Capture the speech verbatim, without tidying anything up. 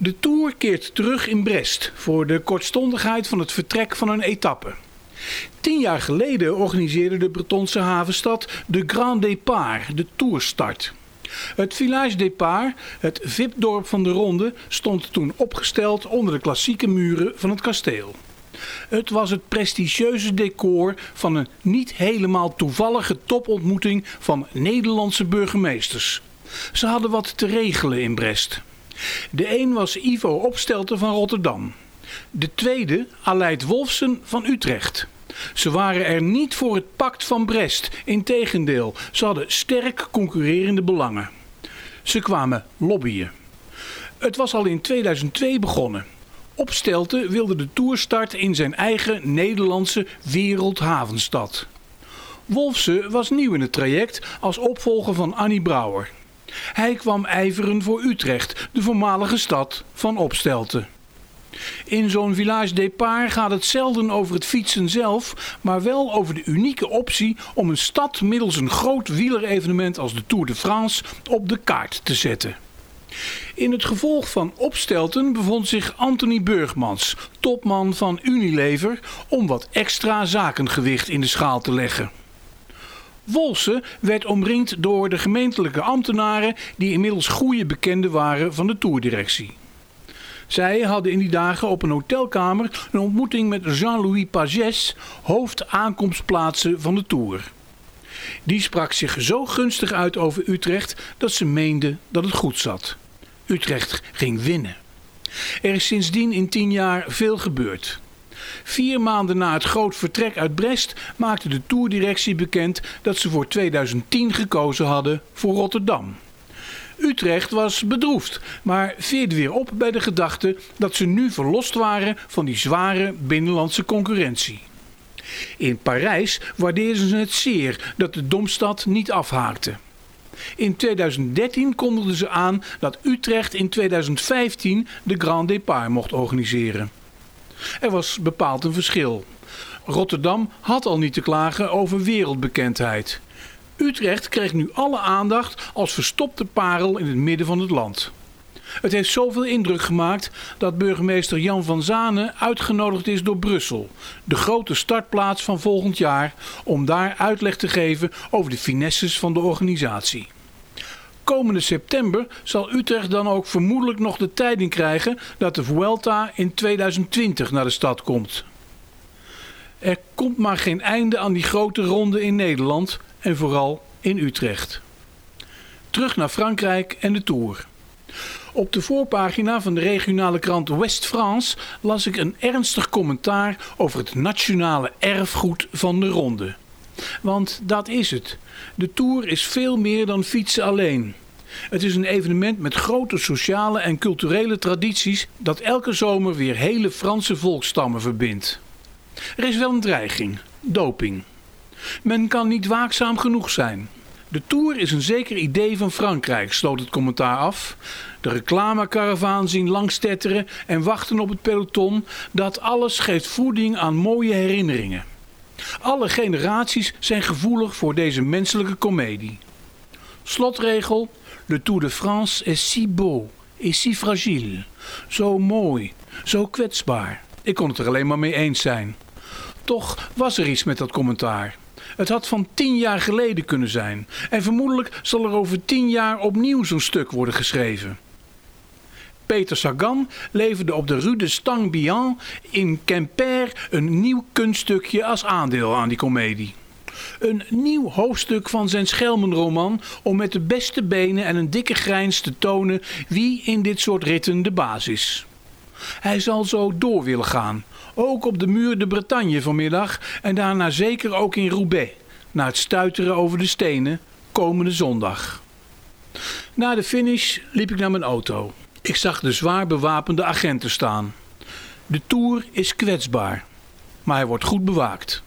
De Tour keert terug in Brest voor de kortstondigheid van het vertrek van een etappe. Tien jaar geleden organiseerde de Bretonse havenstad de Grand Départ, de Tourstart. Het Village Départ, het V I P-dorp van de Ronde, stond toen opgesteld onder de klassieke muren van het kasteel. Het was het prestigieuze decor van een niet helemaal toevallige topontmoeting van Nederlandse burgemeesters. Ze hadden wat te regelen in Brest. De een was Ivo Opstelten van Rotterdam. De tweede Aleid Wolfsen van Utrecht. Ze waren er niet voor het pact van Brest. Integendeel, ze hadden sterk concurrerende belangen. Ze kwamen lobbyen. Het was al in tweeduizend twee begonnen. Opstelten wilde de toerstart in zijn eigen Nederlandse wereldhavenstad. Wolfsen was nieuw in het traject als opvolger van Annie Brouwer. Hij kwam ijveren voor Utrecht, de voormalige stad van Opstelten. In zo'n Village Départ gaat het zelden over het fietsen zelf, maar wel over de unieke optie om een stad middels een groot wielerevenement als de Tour de France op de kaart te zetten. In het gevolg van Opstelten bevond zich Anthony Burgmans, topman van Unilever, om wat extra zakengewicht in de schaal te leggen. Wolfsen werd omringd door de gemeentelijke ambtenaren die inmiddels goede bekenden waren van de toerdirectie. Zij hadden in die dagen op een hotelkamer een ontmoeting met Jean-Louis Pagès, hoofd aankomstplaatsen van de Tour. Die sprak zich zo gunstig uit over Utrecht dat ze meenden dat het goed zat. Utrecht ging winnen. Er is sindsdien in tien jaar veel gebeurd. Vier maanden na het groot vertrek uit Brest maakte de toerdirectie bekend dat ze voor tweeduizend tien gekozen hadden voor Rotterdam. Utrecht was bedroefd, maar veerde weer op bij de gedachte dat ze nu verlost waren van die zware binnenlandse concurrentie. In Parijs waardeerden ze het zeer dat de Domstad niet afhaakte. In tweeduizend dertien kondigden ze aan dat Utrecht in tweeduizend vijftien de Grand Départ mocht organiseren. Er was bepaald een verschil. Rotterdam had al niet te klagen over wereldbekendheid. Utrecht kreeg nu alle aandacht als verstopte parel in het midden van het land. Het heeft zoveel indruk gemaakt dat burgemeester Jan van Zanen uitgenodigd is door Brussel, de grote startplaats van volgend jaar, om daar uitleg te geven over de finesses van de organisatie. Komende september zal Utrecht dan ook vermoedelijk nog de tijding krijgen dat de Vuelta in tweeduizend twintig naar de stad komt. Er komt maar geen einde aan die grote ronde in Nederland en vooral in Utrecht. Terug naar Frankrijk en de Tour. Op de voorpagina van de regionale krant West-France las ik een ernstig commentaar over het nationale erfgoed van de ronde. Want dat is het. De Tour is veel meer dan fietsen alleen. Het is een evenement met grote sociale en culturele tradities dat elke zomer weer hele Franse volksstammen verbindt. Er is wel een dreiging: doping. Men kan niet waakzaam genoeg zijn. De Tour is een zeker idee van Frankrijk, sloot het commentaar af. De reclamekaravaan zien langstetteren en wachten op het peloton. Dat alles geeft voeding aan mooie herinneringen. Alle generaties zijn gevoelig voor deze menselijke komedie. Slotregel: Le Tour de France est si beau, et si fragile. Zo mooi, zo kwetsbaar. Ik kon het er alleen maar mee eens zijn. Toch was er iets met dat commentaar. Het had van tien jaar geleden kunnen zijn. En vermoedelijk zal er over tien jaar opnieuw zo'n stuk worden geschreven. Peter Sagan leverde op de Rue de Stang-Bihan in Quimper een nieuw kunststukje als aandeel aan die komedie. Een nieuw hoofdstuk van zijn Schelmenroman om met de beste benen en een dikke grijns te tonen wie in dit soort ritten de baas is. Hij zal zo door willen gaan, ook op de muur de Bretagne vanmiddag en daarna zeker ook in Roubaix, na het stuiteren over de stenen komende zondag. Na de finish liep ik naar mijn auto. Ik zag de zwaar bewapende agenten staan. De Tour is kwetsbaar, maar hij wordt goed bewaakt.